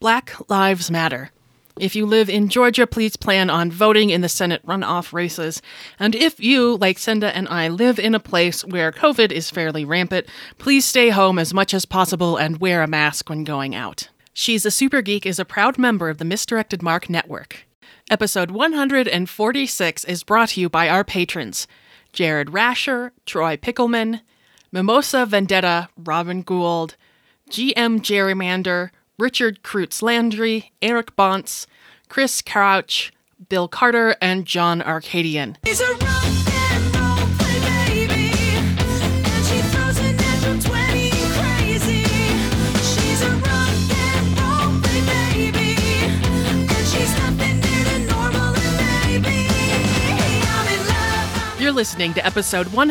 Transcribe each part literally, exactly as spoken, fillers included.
Black Lives Matter. If you live in Georgia, please plan on voting in the Senate runoff races. And if you, like Senda and I, live in a place where COVID is fairly rampant, please stay home as much as possible and wear a mask when going out. She's a Super Geek is a proud member of the Misdirected Mark Network. Episode one forty-six is brought to you by our patrons, Jared Rasher, Troy Pickleman, Mimosa Vendetta, Robin Gould, G M Gerrymander, Richard Kreutz Landry, Eric Bontz, Chris Crouch, Bill Carter, and John Arcadian. He's a rock and roll play baby, and she throws a natural twenty crazy. She's a rock and roll play baby, and she's nothing new to normal and maybe I'm in love. You're listening to episode one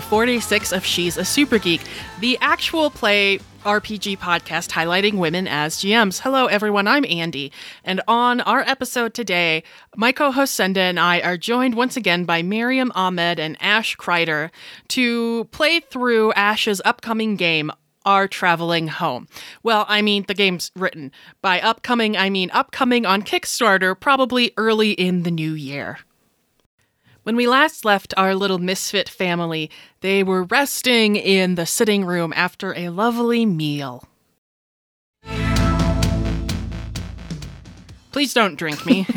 forty-six of She's a Super Geek, the actual play R P G podcast highlighting women as G Ms. Hello, everyone. I'm Andi. And on our episode today, my co-host Senda and I are joined once again by Miriam Ahmed and Ash Kreider to play through Ash's upcoming game, Our Traveling Home. Well, I mean, the game's written. By upcoming, I mean upcoming on Kickstarter, probably early in the new year. When we last left our little misfit family, they were resting in the sitting room after a lovely meal. Please don't drink me.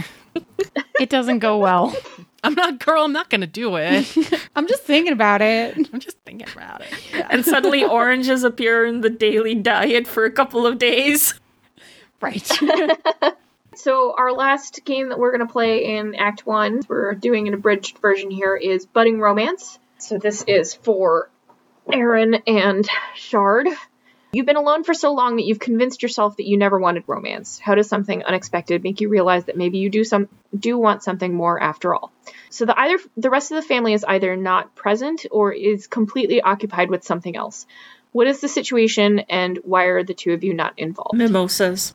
It doesn't go well. I'm not, girl, I'm not going to do it. I'm just thinking about it. I'm just thinking about it. Yeah. And suddenly oranges appear in the daily diet for a couple of days. Right. So our last game that we're going to play in Act one, we're doing an abridged version here, is Budding Romance. So this is for Aaron and Shard. You've been alone for so long that you've convinced yourself that you never wanted romance. How does something unexpected make you realize that maybe you do some do want something more after all? So the either the rest of the family is either not present or is completely occupied with something else. What is the situation and why are the two of you not involved? Mimosas.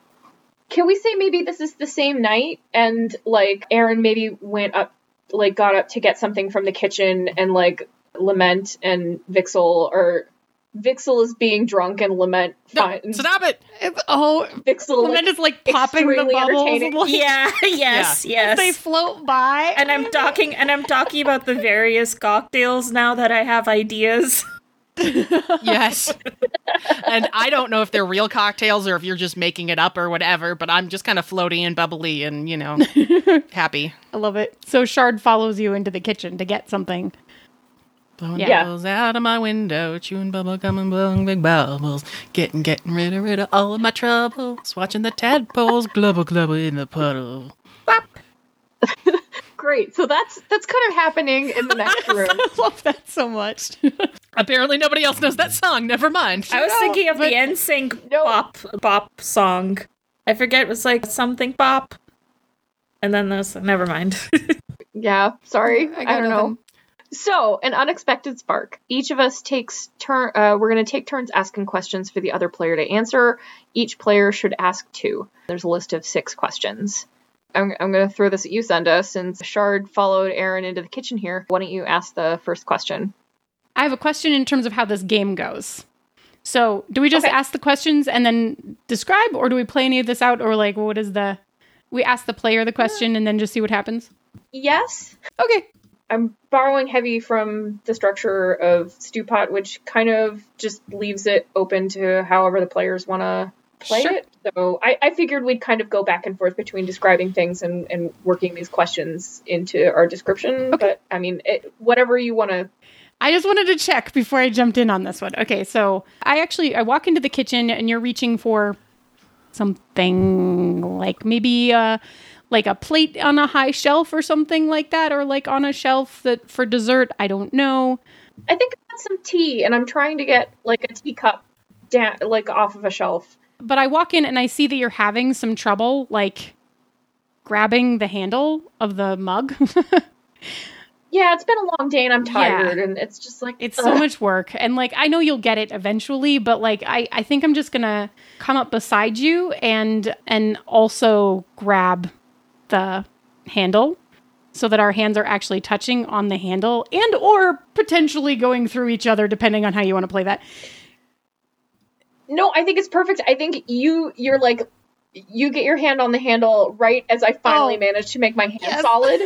Can we say maybe this is the same night and, like, Aaron maybe went up, like, got up to get something from the kitchen and, like, Lament and Vixel, or Vixel is being drunk and Lament... No, stop it! It's, oh, Vixel Lament is, like, popping the bubbles. Yeah, yes, yeah. yes. They float by. And I'm talking, and I'm talking about the various cocktails now that I have ideas. Yes. And I don't know if they're real cocktails or if you're just making it up or whatever, but I'm just kind of floaty and bubbly and, you know, happy. I love it. So Shard follows you into the kitchen to get something. Blowing yeah. bubbles out of my window, chewing bubble gum and blowing big bubbles, getting, getting rid of, rid of all of my troubles, watching the tadpoles glubble, glubble in the puddle. Bop. Great. So that's that's kind of happening in the next room. I love that so much. Apparently nobody else knows that song. Never mind. I was no, thinking of the N Sync no. bop, bop song. I forget. It was like something bop. And then there's... Never mind. Yeah. Sorry. I, I don't know. Them. So, an unexpected spark. Each of us takes turn. Uh, we're going to take turns asking questions for the other player to answer. Each player should ask two. There's a list of six questions. I'm, I'm going to throw this at you, Senda, since Shard followed Aaron into the kitchen here. Why don't you ask the first question? I have a question in terms of how this game goes. So do we just okay. ask the questions and then describe, or do we play any of this out? Or like, what is the... We ask the player the question and then just see what happens? Yes. Okay. I'm borrowing heavy from the structure of Stew Pot, which kind of just leaves it open to however the players want to... play sure. it. So I, I figured we'd kind of go back and forth between describing things and, and working these questions into our description. Okay. But I mean, it, whatever you want to. I just wanted to check before I jumped in on this one. Okay. So I actually, I walk into the kitchen and you're reaching for something like maybe uh like a plate on a high shelf or something like that, or like on a shelf that for dessert. I don't know. I think I got some tea and I'm trying to get like a teacup down, like off of a shelf. But I walk in and I see that you're having some trouble, like, grabbing the handle of the mug. Yeah, it's been a long day and I'm tired. Yeah. And it's just like... It's ugh. so much work. And, like, I know you'll get it eventually, but, like, I, I think I'm just going to come up beside you and and also grab the handle so that our hands are actually touching on the handle and or potentially going through each other, depending on how you want to play that. No, I think it's perfect. I think you, you're like you get your hand on the handle right as I finally oh, manage to make my hand yes. solid.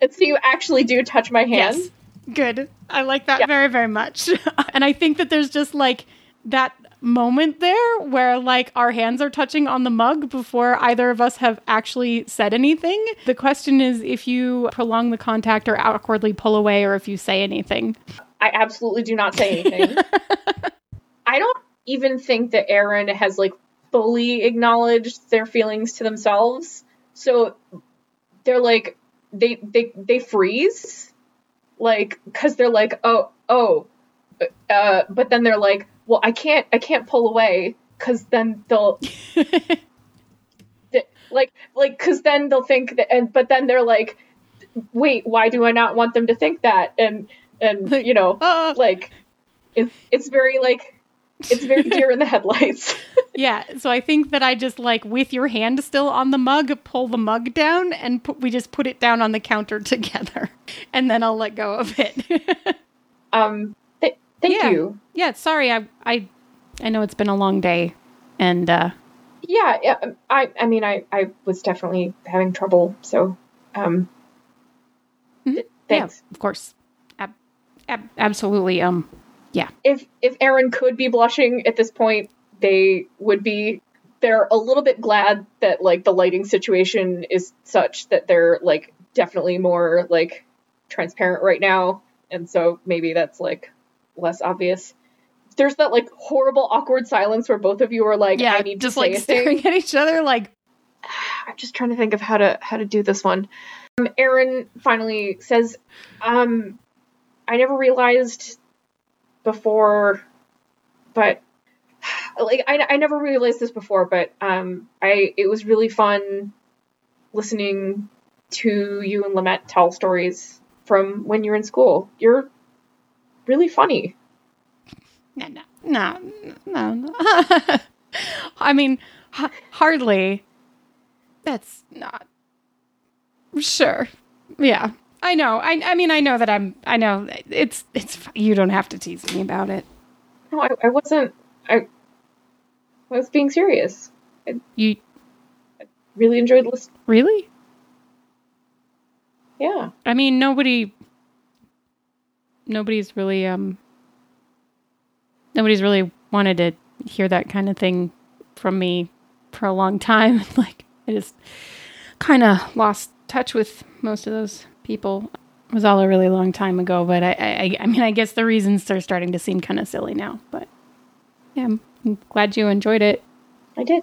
And so you actually do touch my hand. Yes. Good. I like that yeah. very, very much. And I think that there's just like that moment there where like our hands are touching on the mug before either of us have actually said anything. The question is if you prolong the contact or awkwardly pull away or if you say anything. I absolutely do not say anything. I don't even think that Aaron has like fully acknowledged their feelings to themselves. So they're like, they, they, they freeze. Like, cause they're like, oh, oh, uh, but then they're like, well, I can't, I can't pull away. Cause then they'll they, like, like, cause then they'll think that, and, but then they're like, wait, why do I not want them to think that? And, and you know, uh. like it's, it's very like, it's very deer in the headlights. Yeah. So I think that I just like with your hand still on the mug, pull the mug down and put, we just put it down on the counter together and then I'll let go of it. um, th- thank yeah. you. Yeah. Sorry. I, I, I know it's been a long day and, uh, yeah, I, I mean, I, I was definitely having trouble. So, um, mm-hmm. th- thanks. Yeah, of course. Ab- ab- absolutely. Um, Yeah. If if Aaron could be blushing at this point, they would be. They're a little bit glad that like the lighting situation is such that they're like definitely more like transparent right now, and so maybe that's like less obvious. There's that like horrible awkward silence where both of you are like, yeah, I need just to like staring thing. At each other like. I'm just trying to think of how to how to do this one. Um, Aaron finally says, "Um, I never realized." Before, but like I, I never realized this before, but um, I it was really fun listening to you and Lament tell stories from when you're in school. You're really funny. No, no, no, no. no. I mean, h- hardly. That's not sure. Yeah. I know. I, I mean, I know that I'm, I know it's, it's, you don't have to tease me about it. No, I, I wasn't, I, I was being serious. I, you I really enjoyed listening. Really? Yeah. I mean, nobody, nobody's really, um, nobody's really wanted to hear that kind of thing from me for a long time. Like I just kind of lost touch with most of those people. It was all a really long time ago, but I, I, I mean, I guess the reasons are starting to seem kind of silly now, but yeah, I'm, I'm glad you enjoyed it. I did.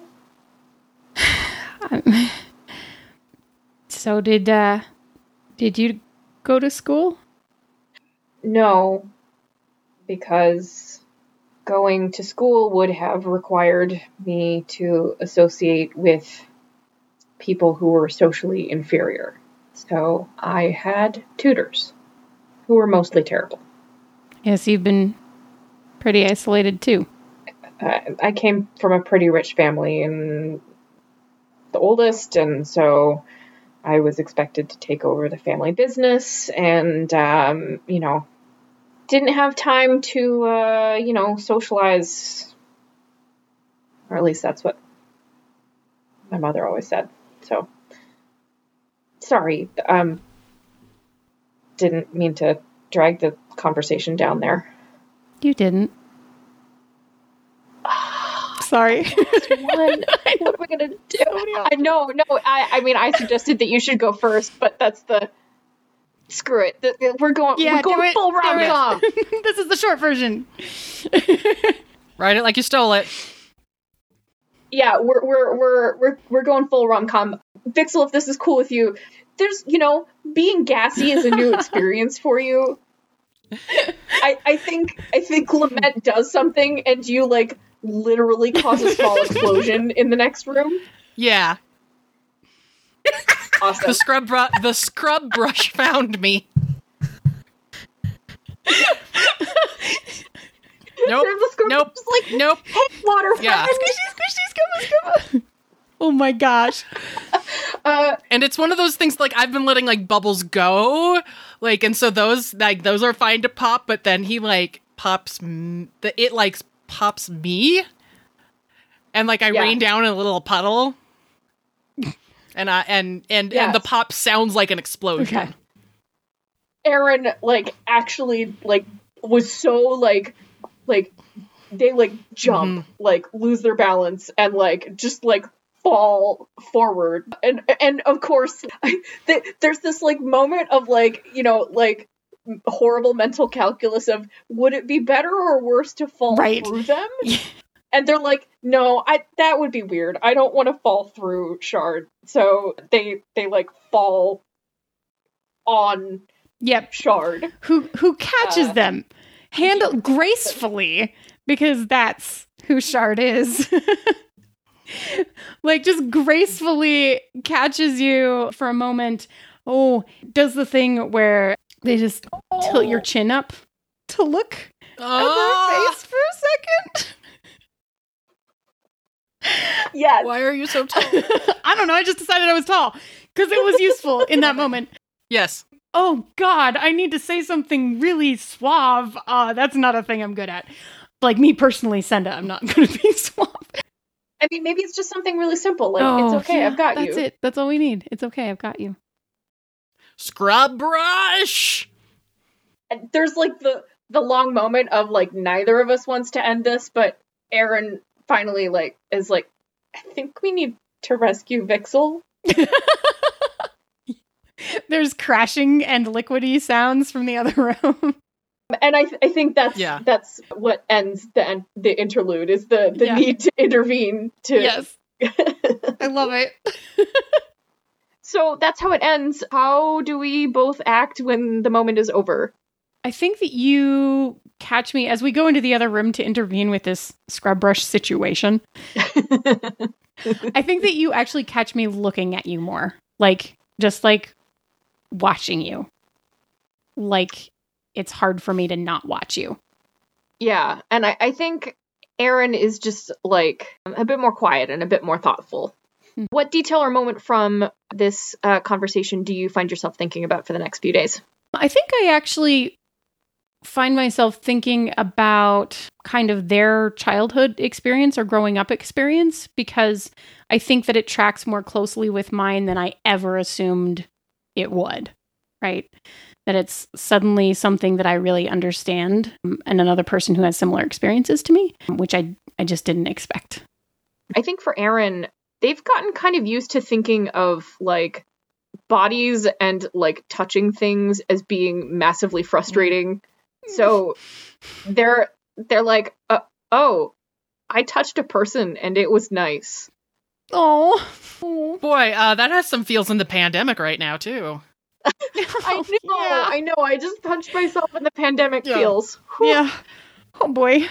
um, so did, uh, did you go to school? No, because going to school would have required me to associate with people who were socially inferior. So I had tutors who were mostly terrible. Yes, you've been pretty isolated too. Uh, I came from a pretty rich family and the oldest, and so I was expected to take over the family business and, um, you know, didn't have time to, uh, you know, socialize. Or at least that's what my mother always said, so... Sorry, um, didn't mean to drag the conversation down there. You didn't. Sorry. One. What are we going to do? I know, no, I, I mean, I suggested that you should go first, but that's the, screw it. The, the, we're going, yeah, we're going it, full rom-com. This is the short version. Write it like you stole it. Yeah, we're, we're, we're, we're, we're going full rom-com. Vixel, if this is cool with you, there's, you know, being gassy is a new experience for you. I, I think, I think Lament does something and you, like, literally cause a small explosion in the next room. Yeah. Awesome. The scrub, bru- the scrub brush found me. Nope. Nope. Like, nope. Hey, water yeah. Squishy, squishy, scuba, scuba. Oh my gosh. Uh, and it's one of those things, like, I've been letting, like, bubbles go. Like, and so those, like, those are fine to pop, but then he, like, pops, m- the, it, like, pops me. and like I yeah. rain down in a little puddle, and I and and yes. and the pop sounds like an explosion. Okay. Aaron like actually like was so like like they like jump mm-hmm. like lose their balance and like just like fall forward, and and of course I, th- there's this like moment of like, you know, like horrible mental calculus of would it be better or worse to fall right. through them? And they're like, no, I that would be weird. I don't want to fall through Shard. So they they like fall on yep. Shard. Who who catches uh, them handle gracefully, because that's who Shard is. Like just gracefully catches you for a moment. Oh, does the thing where they just oh. tilt your chin up to look oh. at their face for a second. Yes. Why are you so tall? I don't know. I just decided I was tall because it was useful in that moment. Yes. Oh, God, I need to say something really suave. Uh, that's not a thing I'm good at. Like me personally, Senda, I'm not good at being suave. I mean, maybe it's just something really simple. Like, oh, it's okay, yeah, I've got that's you. That's it. That's all we need. It's okay, I've got you. Scrub brush! And there's like the, the long moment of like neither of us wants to end this, but Aaron finally like is like, I think we need to rescue Vixel. There's crashing and liquidy sounds from the other room. And I, th- I think that's yeah. that's what ends the en- the interlude is the, the yeah. need to intervene to Yes. I love it. So that's how it ends. How do we both act when the moment is over? I think that you catch me as we go into the other room to intervene with this scrub brush situation. I think that you actually catch me looking at you more. Like, just like watching you. Like, it's hard for me to not watch you. Yeah. And I, I think Aaron is just like a bit more quiet and a bit more thoughtful. What detail or moment from this uh, conversation do you find yourself thinking about for the next few days? I think I actually find myself thinking about kind of their childhood experience or growing up experience, because I think that it tracks more closely with mine than I ever assumed it would, right? That it's suddenly something that I really understand and another person who has similar experiences to me, which I, I just didn't expect. I think for Aaron, they've gotten kind of used to thinking of like bodies and like touching things as being massively frustrating. So they're they're like, uh, oh, I touched a person and it was nice. Oh, boy, uh, that has some feels in the pandemic right now too. I know, yeah. I know. I just touched myself in the pandemic yeah. feels. Whew. Yeah. Oh boy.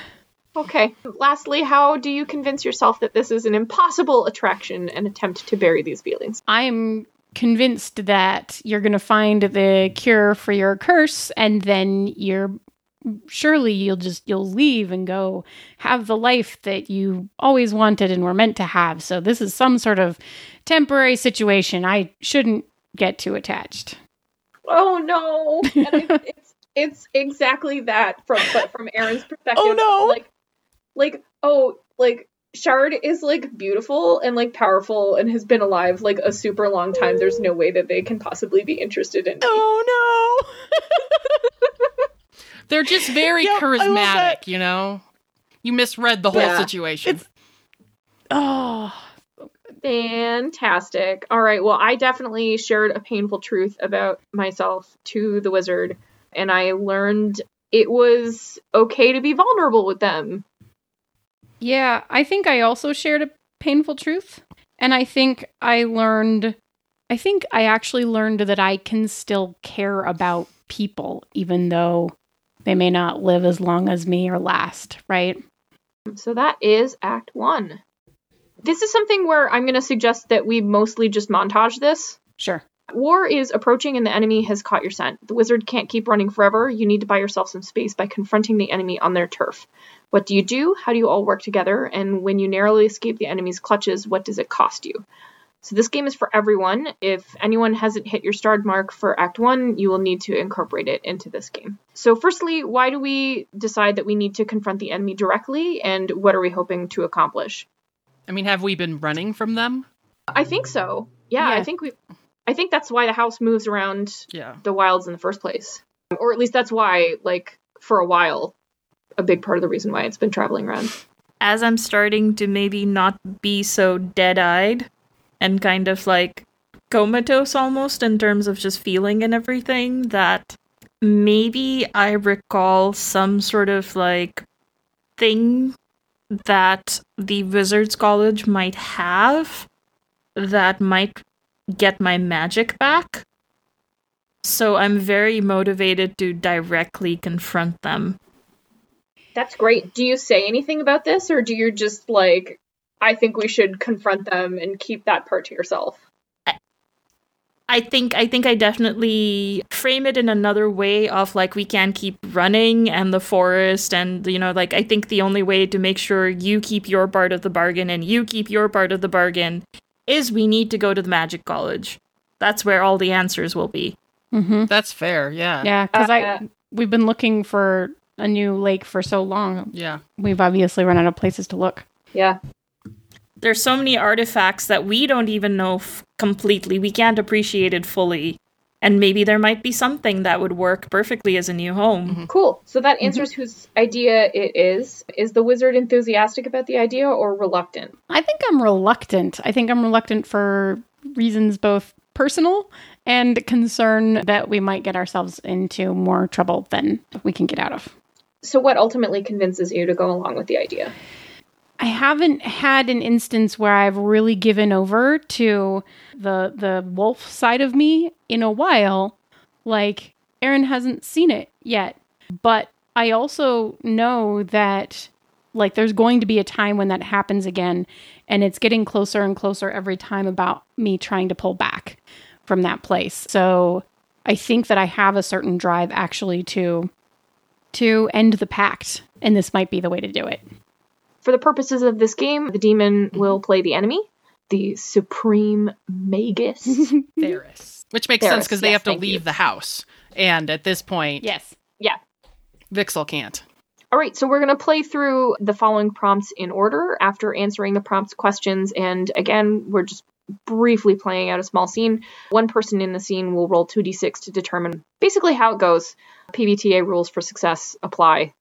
Okay. Lastly, how do you convince yourself that this is an impossible attraction and attempt to bury these feelings? I'm convinced that you're going to find the cure for your curse, and then you're surely you'll just you'll leave and go have the life that you always wanted and were meant to have. So this is some sort of temporary situation. I shouldn't get too attached. Oh no. And it, it's it's exactly that from but from Aaron's perspective. Oh no. Like Like, oh, like, Shard is, like, beautiful and, like, powerful and has been alive, like, a super long time. There's no way that they can possibly be interested in me. Oh, no! They're just very yep, charismatic, you know? You misread the whole yeah. situation. It's... Oh. Fantastic. All right, well, I definitely shared a painful truth about myself to the wizard, and I learned it was okay to be vulnerable with them. Yeah, I think I also shared a painful truth. And I think I learned, I think I actually learned that I can still care about people, even though they may not live as long as me or last, right? So that is Act One. This is something where I'm going to suggest that we mostly just montage this. Sure. War is approaching and the enemy has caught your scent. The wizard can't keep running forever. You need to buy yourself some space by confronting the enemy on their turf. What do you do? How do you all work together? And when you narrowly escape the enemy's clutches, what does it cost you? So this game is for everyone. If anyone hasn't hit your starred mark for Act one, you will need to incorporate it into this game. So firstly, why do we decide that we need to confront the enemy directly, and what are we hoping to accomplish? I mean, have we been running from them? I think so. Yeah, yeah. I think we. I think that's why the house moves around yeah. the wilds in the first place, or at least that's why, like, for a while, a big part of the reason why it's been traveling around. As I'm starting to maybe not be so dead-eyed and kind of like comatose almost in terms of just feeling and everything, that maybe I recall some sort of like thing that the Wizards College might have that might get my magic back. So I'm very motivated to directly confront them. That's great. Do you say anything about this, or do you just like, I think we should confront them and keep that part to yourself? I think I think I definitely frame it in another way of like, we can keep running and the forest and, you know, like, I think the only way to make sure you keep your part of the bargain and you keep your part of the bargain is we need to go to the Magic College. That's where all the answers will be. Mm-hmm. That's fair. Yeah. Yeah. Because uh, I uh, we've been looking for a new lake for so long. Yeah. We've obviously run out of places to look. Yeah. There's so many artifacts that we don't even know f- completely. We can't appreciate it fully. And maybe there might be something that would work perfectly as a new home. Mm-hmm. Cool. So that answers mm-hmm. whose idea it is. Is the wizard enthusiastic about the idea or reluctant? I think I'm reluctant. I think I'm reluctant for reasons both personal and concern that we might get ourselves into more trouble than we can get out of. So what ultimately convinces you to go along with the idea? I haven't had an instance where I've really given over to the the wolf side of me in a while. Like, Aaron hasn't seen it yet. But I also know that, like, there's going to be a time when that happens again. And it's getting closer and closer every time about me trying to pull back from that place. So I think that I have a certain drive actually to to end the pact. And this might be the way to do it. For the purposes of this game, the demon will play the enemy, the Supreme Magus. Theris. Which makes Theris, sense because yes, they have to leave you. the house. And at this point... Yes. Yeah. Vixel can't. All right, so we're going to play through the following prompts in order after answering the prompts questions. And again, we're just briefly playing out a small scene. One person in the scene will roll two d six to determine basically how it goes. P B T A rules for success apply.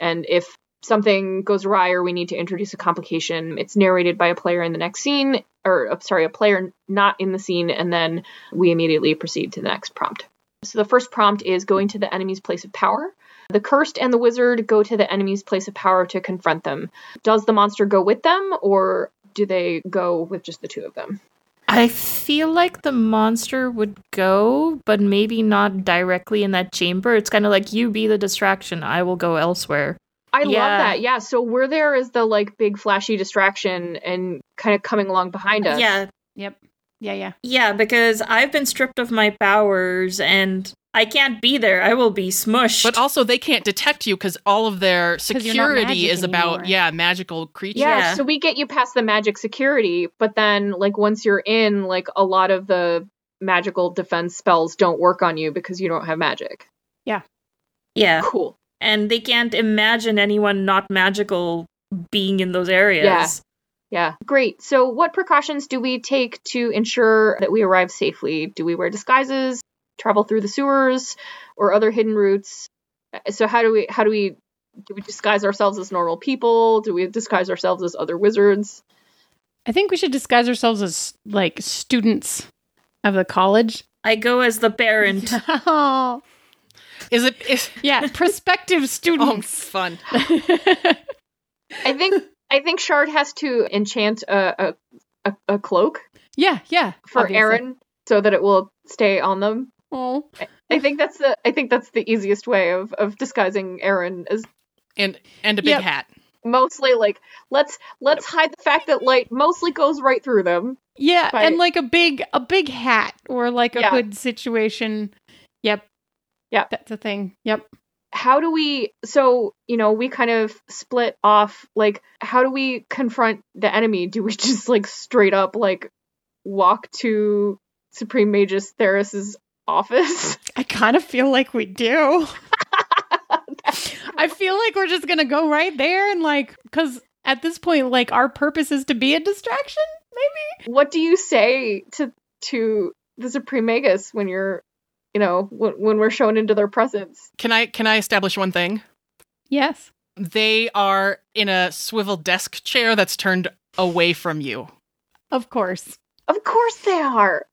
And if something goes awry or we need to introduce a complication, it's narrated by a player in the next scene, or sorry, a player not in the scene, and then we immediately proceed to the next prompt. So the first prompt is going to the enemy's place of power. The cursed and the wizard go to the enemy's place of power to confront them. Does the monster go with them, or do they go with just the two of them? I feel like the monster would go, but maybe not directly in that chamber. It's kind of like, you be the distraction, I will go elsewhere. I yeah. love that. Yeah. So we're there as the like big flashy distraction and kind of coming along behind us. Yeah. Yep. Yeah. Yeah. Yeah. Because I've been stripped of my powers and I can't be there. I will be smushed. But also they can't detect you because all of their security is anymore. about, yeah, magical creatures. Yeah, yeah. So we get you past the magic security, but then like once you're in, like a lot of the magical defense spells don't work on you because you don't have magic. Yeah. Yeah. Cool. And they can't imagine anyone not magical being in those areas. Yeah. Yeah. Great. So what precautions do we take to ensure that we arrive safely? Do we wear disguises, travel through the sewers, or other hidden routes? So how do we how do we do we disguise ourselves as normal people? Do we disguise ourselves as other wizards? I think we should disguise ourselves as like students of the college. I go as the parent. Oh. Is it? Is, yeah, prospective students. Oh, fun. I think I think Shard has to enchant a a, a cloak. Yeah, yeah. For obviously. Aaron, so that it will stay on them. Oh, I, I think that's the I think that's the easiest way of, of disguising Aaron as and and a big yep. hat. Mostly, like let's let's hide the fact that light mostly goes right through them. Yeah, by... and like a big a big hat or like a yeah. hood situation. Yep. Yeah, that's a thing. Yep. How do we, so, you know, we kind of split off, like, how do we confront the enemy? Do we just, like, straight up, like, walk to Supreme Magus Theris's office? I kind of feel like we do. I feel like we're just going to go right there and, like, because at this point, like, our purpose is to be a distraction, maybe? What do you say to to the Supreme Magus when you're, you know, w- when we're shown into their presence? Can I can I establish one thing? Yes. They are in a swivel desk chair that's turned away from you. Of course. Of course they are.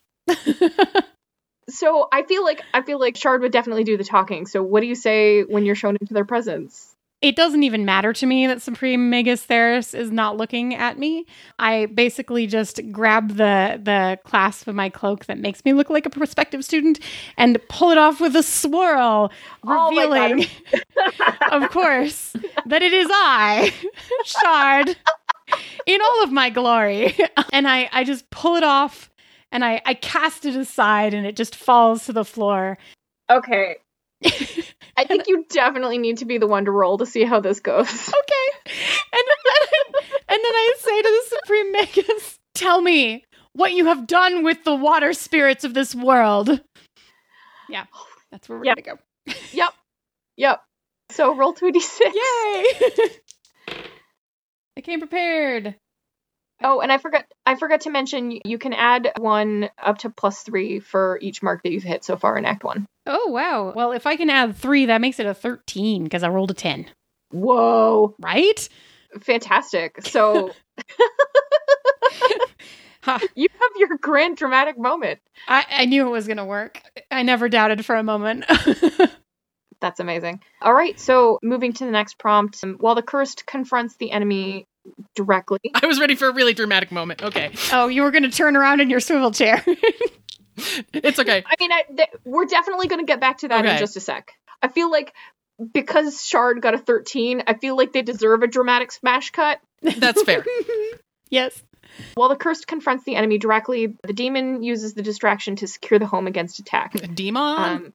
So I feel like I feel like Shard would definitely do the talking. So what do you say when you're shown into their presence? It doesn't even matter to me that Supreme Magus Theris is not looking at me. I basically just grab the the clasp of my cloak that makes me look like a prospective student and pull it off with a swirl, revealing, oh of course, that it is I, Shard, in all of my glory. And I, I just pull it off. And I, I cast it aside, and it just falls to the floor. Okay. I think you definitely need to be the one to roll to see how this goes. Okay. And then, and then I say to the Supreme Magus, tell me what you have done with the water spirits of this world. Yeah, that's where we're yep. going to go. Yep. Yep. So roll two d six. Yay! I came prepared. Oh, and I forgot I forgot to mention, you can add one up to plus three for each mark that you've hit so far in Act one. Oh, wow. Well, if I can add three, that makes it a thirteen, because I rolled a ten. Whoa. Right? Fantastic. So, huh. You have your grand dramatic moment. I, I knew it was going to work. I never doubted for a moment. That's amazing. All right, so moving to the next prompt. Um, while the cursed confronts the enemy directly. I was ready for a really dramatic moment. Okay. Oh, you were going to turn around in your swivel chair. It's okay. I mean, I, th- we're definitely going to get back to that okay. in just a sec. I feel like because Shard got a thirteen, I feel like they deserve a dramatic smash cut. That's fair. Yes. While the cursed confronts the enemy directly, the demon uses the distraction to secure the home against attack. Demon? Um,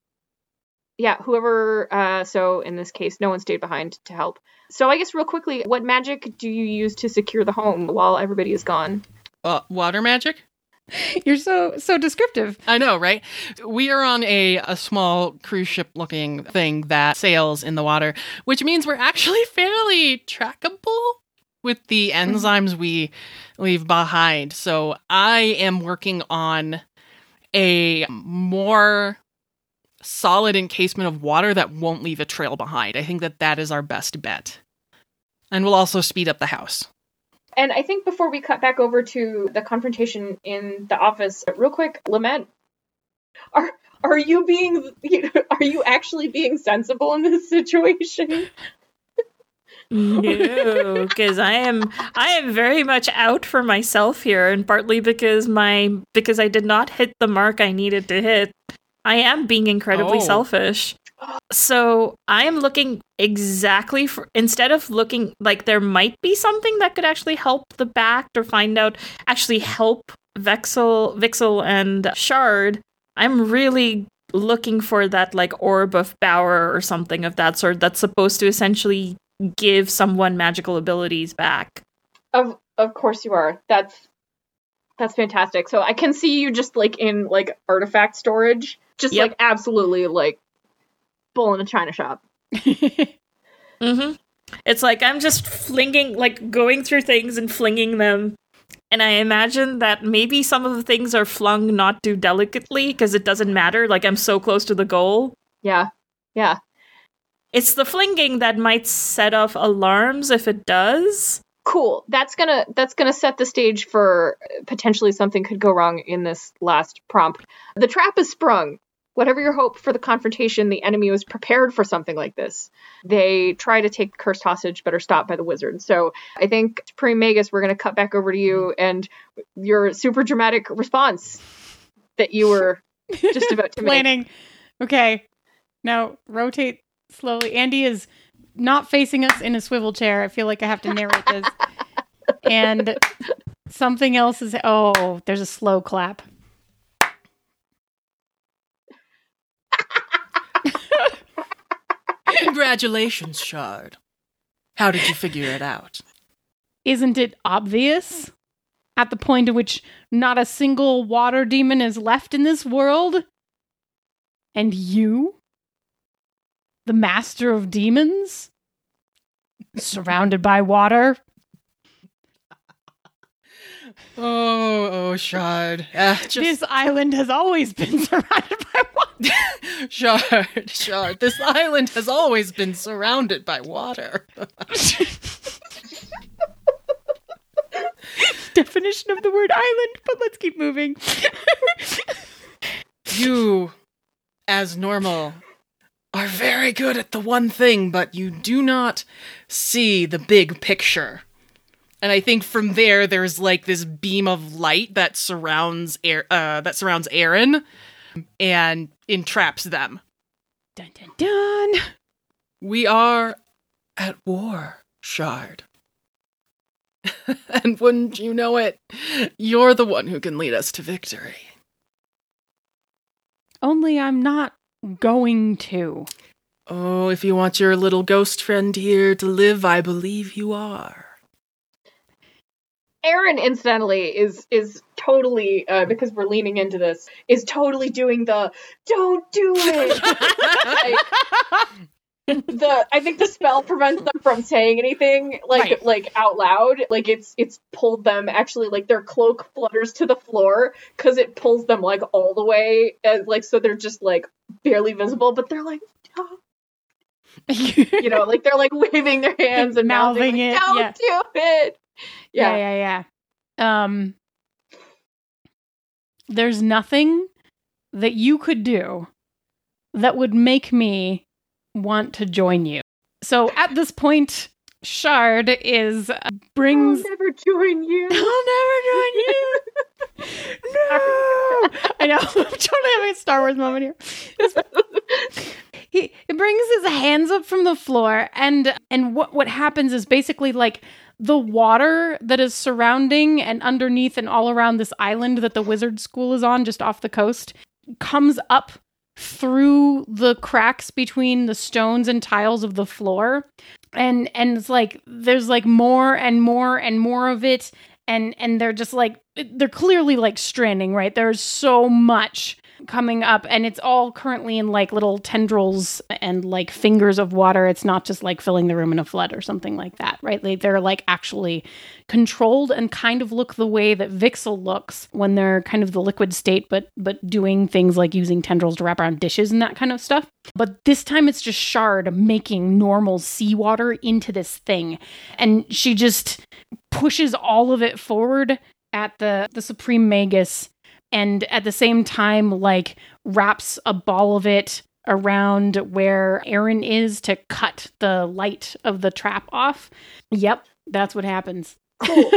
yeah, whoever, uh, so in this case, no one stayed behind to help. So I guess real quickly, what magic do you use to secure the home while everybody is gone? Uh, water magic? You're so so descriptive. I know, right? We are on a, a small cruise ship-looking thing that sails in the water, which means we're actually fairly trackable with the enzymes we leave behind. So I am working on a more solid encasement of water that won't leave a trail behind. I think that that is our best bet. And we'll also speed up the house. And I think before we cut back over to the confrontation in the office, real quick, Lament, are are you being, you know, are you actually being sensible in this situation? No, because I am I am very much out for myself here, and partly because my because I did not hit the mark I needed to hit. I am being incredibly oh. selfish. So I am looking exactly for, instead of looking like there might be something that could actually help the Bact or find out, actually help Vexel, Vixel and Shard, I'm really looking for that like orb of power or something of that sort that's supposed to essentially give someone magical abilities back. Of of course you are. That's that's fantastic. So I can see you just like in like artifact storage. Just, yep. like, absolutely, like, bull in a china shop. Mm-hmm. It's like, I'm just flinging, like, going through things and flinging them. And I imagine that maybe some of the things are flung not too delicately, because it doesn't matter. Like, I'm so close to the goal. Yeah. Yeah. It's the flinging that might set off alarms if it does. Cool. That's gonna that's gonna set the stage for potentially something could go wrong in this last prompt. The trap is sprung. Whatever your hope for the confrontation, the enemy was prepared for something like this. They try to take the cursed hostage, but are stopped by the wizard. So I think, Supreme Magus, we're going to cut back over to you and your super dramatic response that you were just about to planning. Make. Planning. Okay. Now rotate slowly. Andi is not facing us in a swivel chair. I feel like I have to narrate this. And something else is... Oh, there's a slow clap. Congratulations, Shard. How did you figure it out? Isn't it obvious? At the point at which not a single water demon is left in this world? And you? The master of demons? Surrounded by water? Oh, oh, Shard. Uh, just... This island has always been surrounded by water. Shard, Shard, this island has always been surrounded by water. Definition of the word island, but let's keep moving. You, as normal, are very good at the one thing, but you do not see the big picture. And I think from there, there's like this beam of light that surrounds Air, uh, that surrounds Aaron, and entraps them. Dun dun dun. We are at war, Shard. And wouldn't you know it, you're the one who can lead us to victory. Only I'm not going to. Oh, if you want your little ghost friend here to live, I believe you are. Aaron, incidentally, is is totally, uh, because we're leaning into this, is totally doing the, don't do it! like, the I think the spell prevents them from saying anything, like, right. like out loud. Like, it's it's pulled them, actually, like, their cloak flutters to the floor, because it pulls them, like, all the way, and, like, so they're just, like, barely visible, but they're like, oh. You know, like, they're, like, waving their hands and mouthing, mouthing it. Like, don't yeah. do it! Yeah. yeah, yeah, yeah. Um, there's nothing that you could do that would make me want to join you. So at this point, Shard is uh, brings. I'll never join you. I'll never join you. No, I know. I'm totally having a Star Wars moment here. he he brings his hands up from the floor, and and what what happens is basically like. The water that is surrounding and underneath and all around this island that the wizard school is on, just off the coast, comes up through the cracks between the stones and tiles of the floor. And and it's like, there's like more and more and more of it. And, and they're just like, they're clearly like stranding, right? There's so much coming up, and it's all currently in like little tendrils and like fingers of water. It's not just like filling the room in a flood or something like that, right? Like, they're like actually controlled and kind of look the way that Vixel looks when they're kind of the liquid state, but but doing things like using tendrils to wrap around dishes and that kind of stuff. But this time it's just Shard making normal seawater into this thing, and she just pushes all of it forward at the the Supreme Magus. And at the same time, like, wraps a ball of it around where Aaron is to cut the light of the trap off. Yep, that's what happens. Cool.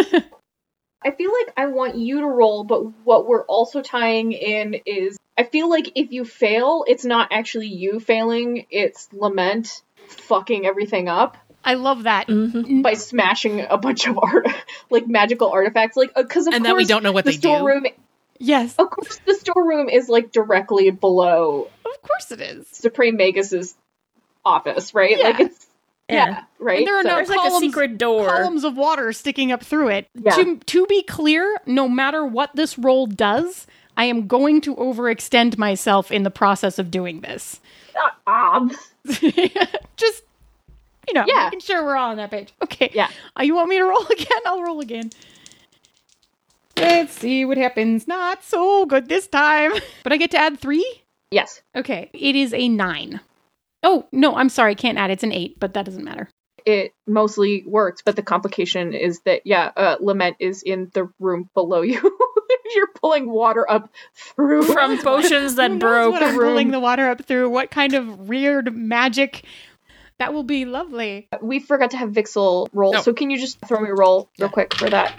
I feel like I want you to roll, but what we're also tying in is, I feel like if you fail, it's not actually you failing, it's Lament fucking everything up. I love that. Mm-hmm. By smashing a bunch of art, like magical artifacts. like because of And then we don't know what the they storeroom- do. Yes. Of course, the storeroom is, like, directly below... Of course it is. Supreme Magus's office, right? Yeah. Like, it's... Yeah. yeah right? And there are so, no there's columns, like a secret door. Columns of water sticking up through it. Yeah. To, to be clear, no matter what this roll does, I am going to overextend myself in the process of doing this. Uh, Just, you know, yeah. making sure we're all on that page. Okay. Yeah. Uh, you want me to roll again? I'll roll again. Let's see what happens. Not so good this time. But I get to add three? Yes. Okay. It is a nine. Oh, no, I'm sorry. I can't add. It's an eight, but that doesn't matter. It mostly works, but the complication is that, yeah, uh, Lament is in the room below you. You're pulling water up through. From potions that broke. What I'm pulling the water up through. What kind of weird magic... That will be lovely. We forgot to have Vixel roll, oh. so can you just throw me a roll real quick for that?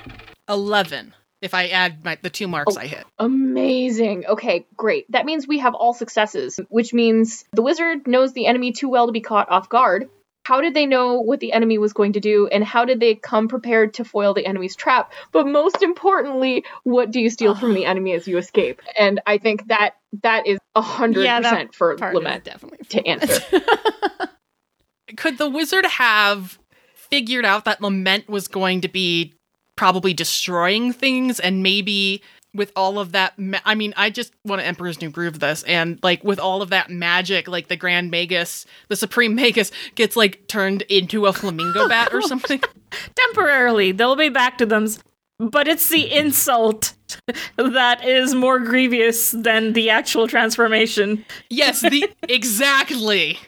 eleven. If I add my, the two marks oh, I hit. Amazing. Okay, great. That means we have all successes, which means the wizard knows the enemy too well to be caught off guard. How did they know what the enemy was going to do, and how did they come prepared to foil the enemy's trap? But most importantly, what do you steal oh. from the enemy as you escape? And I think that that is one hundred percent yeah, for Lament definitely to answer. Could the wizard have figured out that Lament was going to be probably destroying things, and maybe with all of that ma- I mean, I just want to Emperor's New Groove this, and like with all of that magic, like the Grand Magus, the Supreme Magus gets like turned into a flamingo bat or something. Temporarily. They'll be back to them but it's the insult that is more grievous than the actual transformation. Yes, the exactly.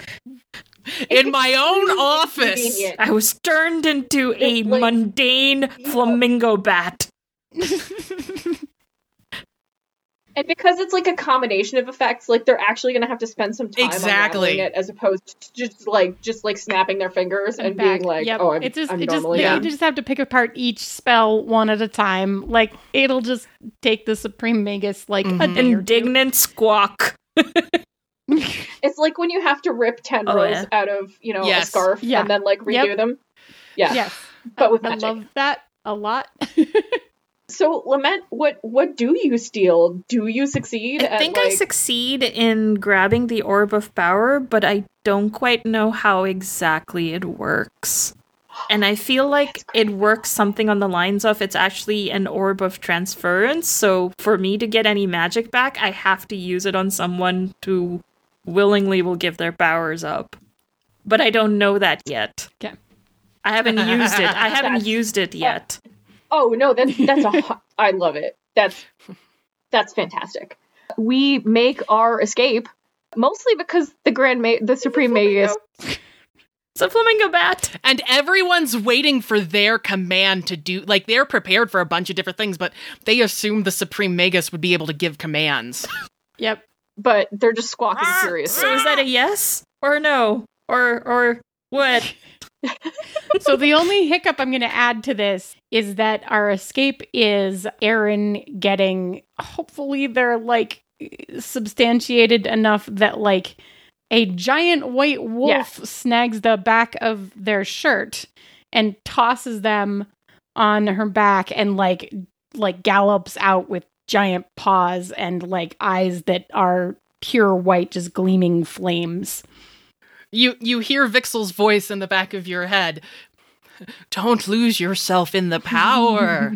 In my own office, I was turned into a like, mundane yeah. flamingo bat. And because it's like a combination of effects, like they're actually going to have to spend some time exactly. on it, as opposed to just like just like snapping their fingers and, and being like, yep. "Oh, I'm, it just, I'm it normally." Just, yeah. You just have to pick apart each spell one at a time. Like it'll just take the Supreme Magus like mm-hmm. an indignant squawk. It's like when you have to rip ten oh, rows yeah. out of you know yes. a scarf yeah. and then like redo yep. them. Yeah, yes. But with I, magic. I love that a lot. So, Lament, what, what do you steal? Do you succeed? I think at, like... I succeed in grabbing the Orb of Power, but I don't quite know how exactly it works. And I feel like it works something on the lines of it's actually an Orb of Transference, so for me to get any magic back, I have to use it on someone who willingly will give their powers up. But I don't know that yet. Okay. I haven't used it. I haven't That's... used it yet. Oh. Oh, no, that's, that's a, I love it. That's, that's fantastic. We make our escape mostly because the Grand Ma- the Supreme Magus. It's a flamingo bat. And everyone's waiting for their command to do, like they're prepared for a bunch of different things, but they assumed the Supreme Magus would be able to give commands. Yep. But they're just squawking seriously. So is that a yes or no? Or, or what? So the only hiccup I'm going to add to this is that our escape is Aaron getting, hopefully they're like substantiated enough that like a giant white wolf yeah. snags the back of their shirt and tosses them on her back and like like gallops out with giant paws and like eyes that are pure white, just gleaming flames. You you hear Vixel's voice in the back of your head. Don't lose yourself in the power.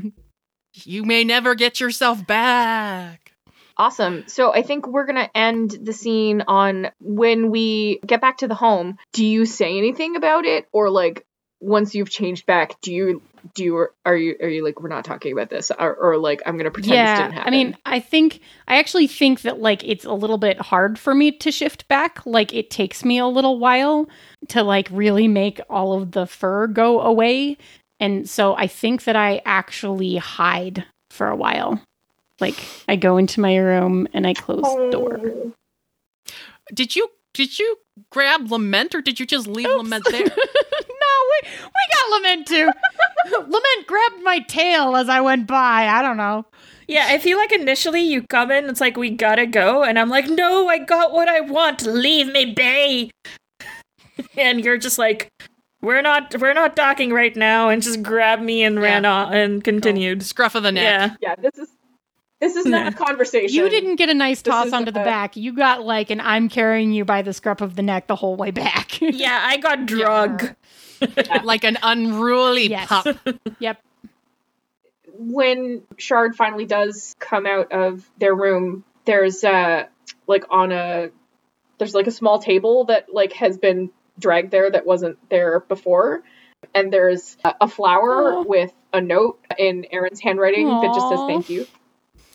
You may never get yourself back. Awesome. So I think we're going to end the scene on when we get back to the home. Do you say anything about it? Or like once you've changed back, do you do you, are you are you like, we're not talking about this? Or, or like, I'm going to pretend yeah, this didn't happen? I mean, I think I actually think that like it's a little bit hard for me to shift back. Like it takes me a little while to like really make all of the fur go away. And so I think that I actually hide for a while. Like I go into my room and I close oh. the door. Did you did you grab Lament or did you just leave Oops. Lament there? We, we got Lament too. Lament grabbed my tail as I went by. I don't know. Yeah, I feel like initially you come in, it's like, we gotta go. And I'm like, no, I got what I want. Leave me be. And you're just like, we're not we're not talking right now. And just grabbed me and yeah. ran off and continued. Cool. Scruff of the neck. Yeah, yeah this is this is nah. not a conversation. You didn't get a nice this toss onto the, the back. You got like an I'm carrying you by the scruff of the neck the whole way back. Yeah, I got drug. Yeah. Like an unruly yes. pup. Yep. When Shard finally does come out of their room, there's uh like on a there's like a small table that like has been dragged there that wasn't there before, and there's a, a flower Aww. With a note in Aaron's handwriting Aww. That just says thank you.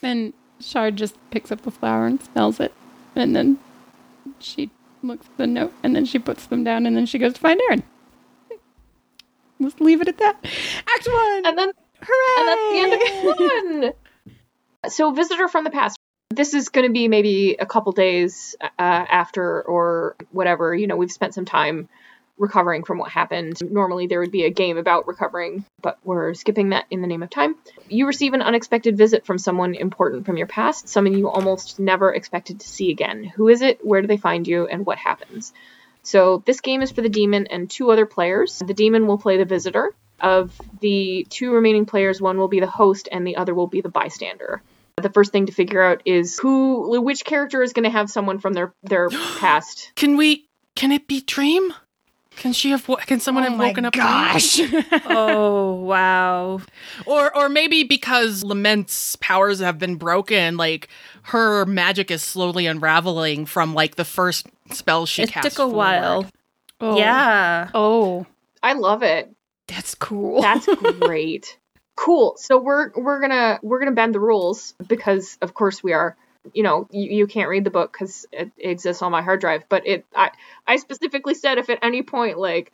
And Shard just picks up the flower and smells it, and then she looks at the note, and then she puts them down, and then she goes to find Aaron. Let's leave it at that. Act one! And then, hooray! And that's the end of one! So, Visitor from the Past. This is going to be maybe a couple days uh, after or whatever. You know, we've spent some time recovering from what happened. Normally, there would be a game about recovering, but we're skipping that in the name of time. You receive an unexpected visit from someone important from your past, someone you almost never expected to see again. Who is it? Where do they find you? And what happens? So this game is for the demon and two other players. The demon will play the visitor. Of the two remaining players, one will be the host and the other will be the bystander. The first thing to figure out is who, which character is going to have someone from their, their past. Can we, can it be Dream? Can she have, can someone oh have woken up? Oh my gosh. Oh, wow. Or, or maybe because Lament's powers have been broken, like her magic is slowly unraveling from like the first spell she it cast. It took a forward. While. Oh. Yeah. Oh. I love it. That's cool. That's great. Cool. So we're we're gonna we're gonna bend the rules because of course we are. You know, you, you can't read the book because it, it exists on my hard drive. But it I I specifically said if at any point like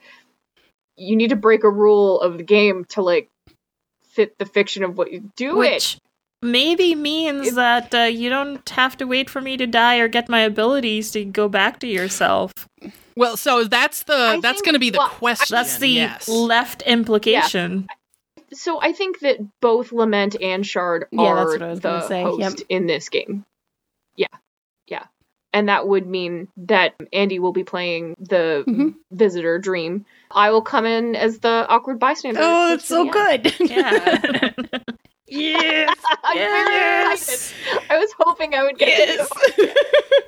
you need to break a rule of the game to like fit the fiction of what you do, which it maybe means it, that uh, you don't have to wait for me to die or get my abilities to go back to yourself. Well, so that's the I that's going to be the well, question. That's the yes. left implication. Yeah. So I think that both Lament and Shard yeah, are the say. host yep. in this game. Yeah. Yeah. And that would mean that Andi will be playing the mm-hmm. visitor Dream. I will come in as the awkward bystander. Oh, it's so good. Yeah. Yes. I'm yes. very excited. I was hoping I would get yes. it.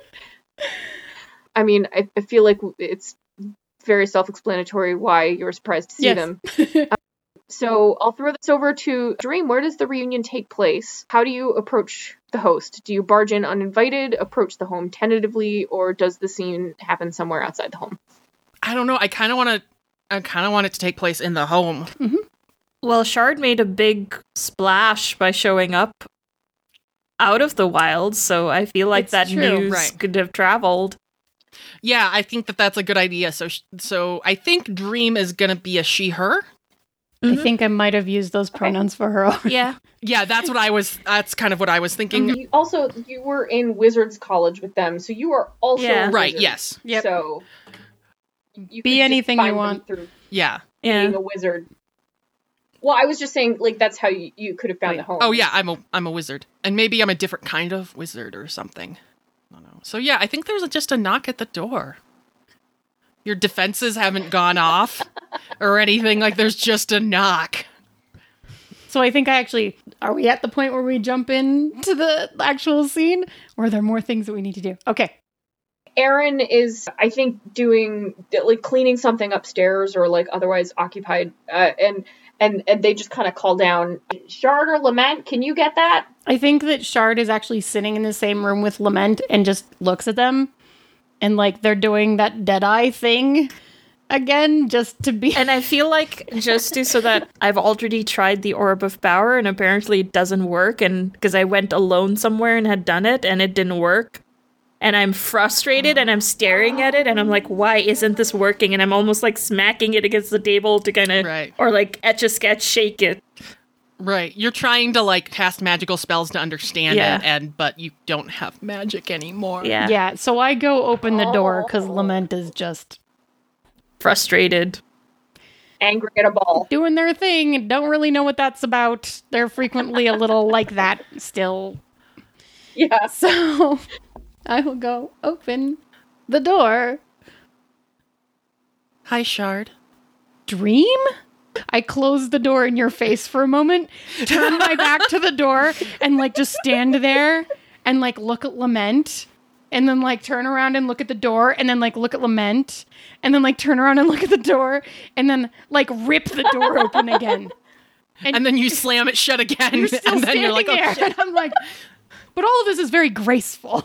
I mean, I, I feel like it's very self-explanatory why you're surprised to see yes. them. Um, So I'll throw this over to Dream. Where does the reunion take place? How do you approach the host? Do you barge in uninvited, approach the home tentatively, or does the scene happen somewhere outside the home? I don't know. I kind of want to. I kind of want it to take place in the home. Mm-hmm. Well, Shard made a big splash by showing up out of the wild, so I feel like it's that true, news right. could have traveled. Yeah, I think that that's a good idea. So, so I think Dream is going to be a she/her. Mm-hmm. I think I might have used those pronouns okay. for her already. Yeah. Yeah, that's what I was, that's kind of what I was thinking. You also, you were in Wizards College with them, so you are also yeah. Right, wizard, yes. Yep. So, you be anything you want. Through yeah. Being yeah. a wizard. Well, I was just saying, like, that's how you, you could have found right. the home. Oh, yeah, I'm a, I'm a wizard. And maybe I'm a different kind of wizard or something. I don't know. So, yeah, I think there's just a knock at the door. Your defenses haven't gone off or anything. Like, there's just a knock. So I think I actually... Are we at the point where we jump into the actual scene? Or are there more things that we need to do? Okay. Aaron is, I think, doing... Like, cleaning something upstairs or, like, otherwise occupied. Uh, and, and, and they just kind of call down, Shard or Lament, can you get that? I think that Shard is actually sitting in the same room with Lament and just looks at them. And, like, they're doing that Deadeye thing again, just to be... And I feel like, just to so that I've already tried the Orb of Power, and apparently it doesn't work, and because I went alone somewhere and had done it, and it didn't work. And I'm frustrated, and I'm staring at it, and I'm like, why isn't this working? And I'm almost, like, smacking it against the table to kind of... Right. Or, like, Etch-a-Sketch, shake it. Right. You're trying to, like, cast magical spells to understand yeah. it, and but you don't have magic anymore. Yeah. Yeah, so I go open the door, because Lament is just... Frustrated. Angry at a ball. Doing their thing, and don't really know what that's about. They're frequently a little like that, still. Yeah. So, I will go open the door. Hi, Shard. Dream? I close the door in your face for a moment, turn my back to the door, and, like, just stand there and, like, look at Lament, and then, like, turn around and look at the door, and then, like, look at Lament, and then, like, turn around and look at the door, and then, like, rip the door open again. And, and then you slam it shut again. You're still and then you're like, there, oh, shit. And I'm like, but all of this is very graceful.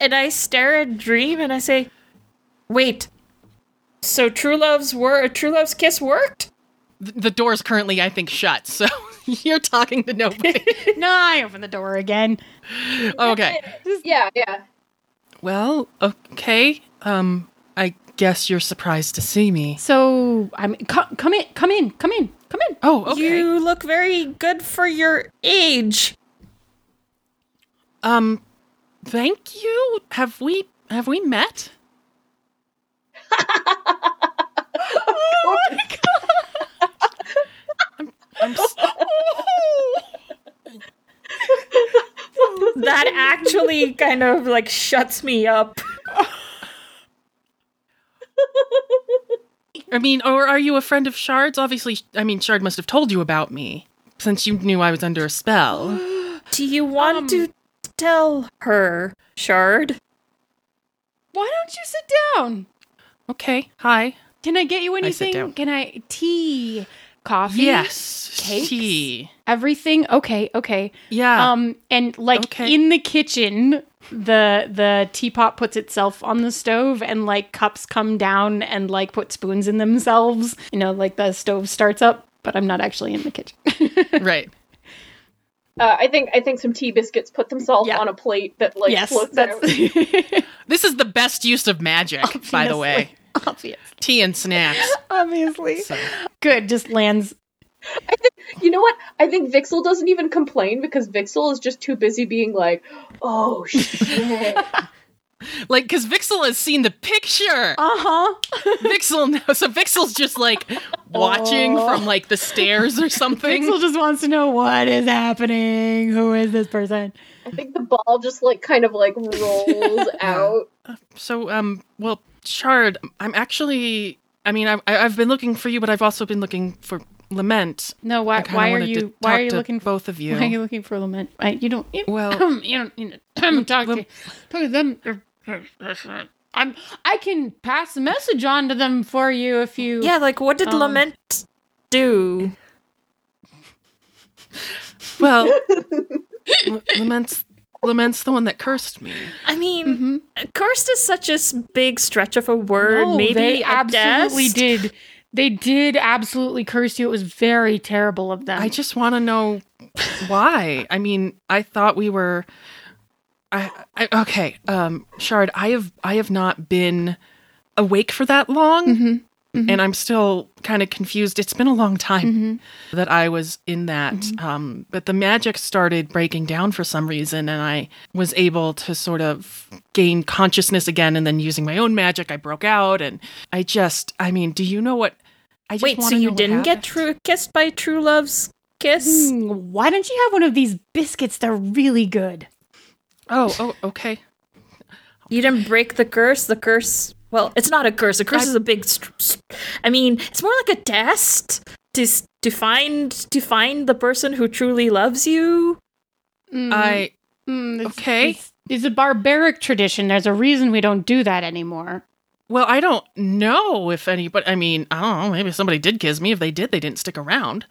And I stare at Dream and I say, wait. So true love's wor- true love's kiss worked? The, the door's currently, I think, shut, so you're talking to nobody. No, I open the door again. Okay. Yeah, yeah. Well, okay. Um, I guess you're surprised to see me. So, I'm co- come in, come in, come in, come in. Oh, okay. You look very good for your age. Um, thank you. Have we have we met? Oh my god! I'm, I'm so... That actually kind of like shuts me up. I mean, or are you a friend of Shard's? Obviously, I mean, Shard must have told you about me since you knew I was under a spell. Do you want um, to tell her, Shard? Why don't you sit down? Okay, hi. Can I get you anything? I Can I tea, coffee? Yes, cakes, tea, everything. Okay, okay. Yeah. Um, and like okay. in the kitchen, the the teapot puts itself on the stove, and like cups come down and like put spoons in themselves. You know, like the stove starts up. but I'm not actually in the kitchen. Right. Uh, I think I think some tea biscuits put themselves yeah. on a plate that like yes, floats out. This is the best use of magic, obviously, by the way. Obviously. Tea and snacks. Obviously. So. Good, just lands. I think, you know what? I think Vixel doesn't even complain because Vixel is just too busy being like, oh, shit. Like, because Vixel has seen the picture. Uh-huh. Vixel knows. So Vixel's just, like, watching oh. from, like, the stairs or something. Vixel just wants to know what is happening. Who is this person? I think the ball just, like, kind of, like, rolls out. So, um, well, Shard, I'm actually, I mean, I, I've been looking for you, but I've also been looking for Lament. No, why, why are you, why are you looking for both of you? Why are you looking for Lament? I, you don't, you, well, you don't, you know, talk, well, to, talk to them. I'm, I can pass the message on to them for you if you. Yeah, like what did um, Lament do? Well, L- Lament's, Lament's the one that cursed me. I mean, mm-hmm. cursed is such a big stretch of a word. No, maybe they absolutely guessed. did. They did absolutely curse you. It was very terrible of them. I just want to know why. I mean, I thought we were. I, I okay, um, Shard. I have I have not been awake for that long, mm-hmm. Mm-hmm. and I'm still kind of confused. It's been a long time mm-hmm. that I was in that, mm-hmm. um, but the magic started breaking down for some reason, and I was able to sort of gain consciousness again. And then using my own magic, I broke out, and I just. I mean, do you know what? I just Wait, so you didn't get true kissed by True Love's kiss? Mm, why don't you have one of these biscuits? They're really good. Oh, oh, okay. You didn't break the curse. The curse. Well, it's not a curse. A curse I, is a big. St- st- I mean, it's more like a test to to find to find the person who truly loves you. Mm, I mm, it's, okay. It's, it's a barbaric tradition. There's a reason we don't do that anymore. Well, I don't know if anybody. I mean, I don't know. Maybe somebody did kiss me. If they did, they didn't stick around.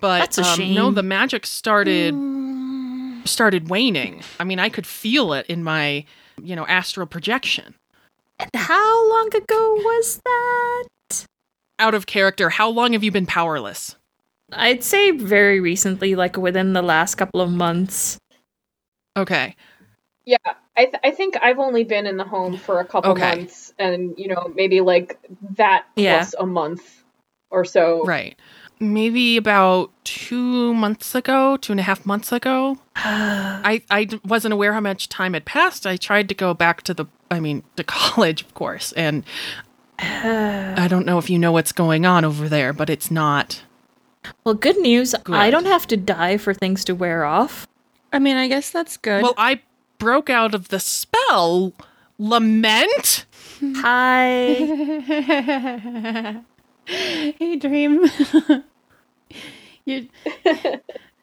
But that's a um, shame. No, the magic started mm. started waning. I mean, I could feel it in my, you know, astral projection. And how long ago was that? Out of character, how long have you been powerless? I'd say very recently, like within the last couple of months. Okay. Yeah, I th- I think I've only been in the home for a couple okay. months, and you know, maybe like that yeah. plus a month or so. Right. Maybe about two months ago, two and a half months ago. I, I wasn't aware how much time had passed. I tried to go back to the, I mean, to college, of course. And I don't know if you know what's going on over there, but it's not. Well, good news. Good. I don't have to die for things to wear off. I mean, I guess that's good. Well, I broke out of the spell. Lament? Hi. Hey, Dream. You,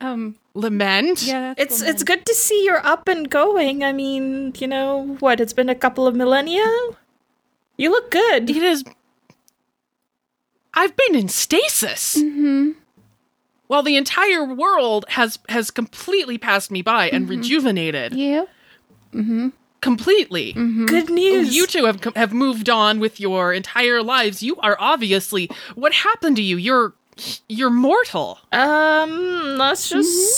um, Lament. Yeah, it's Lament. It's good to see you're up and going. I mean, you know what? It's been a couple of millennia. You look good. It is. I've been in stasis. Mm-hmm. While the entire world has has completely passed me by and mm-hmm. rejuvenated. Yeah. Mm-hmm. Completely. Mm-hmm. Good news. You two have have moved on with your entire lives. You are obviously. What happened to you? You're you're mortal. Um, let's just mm-hmm.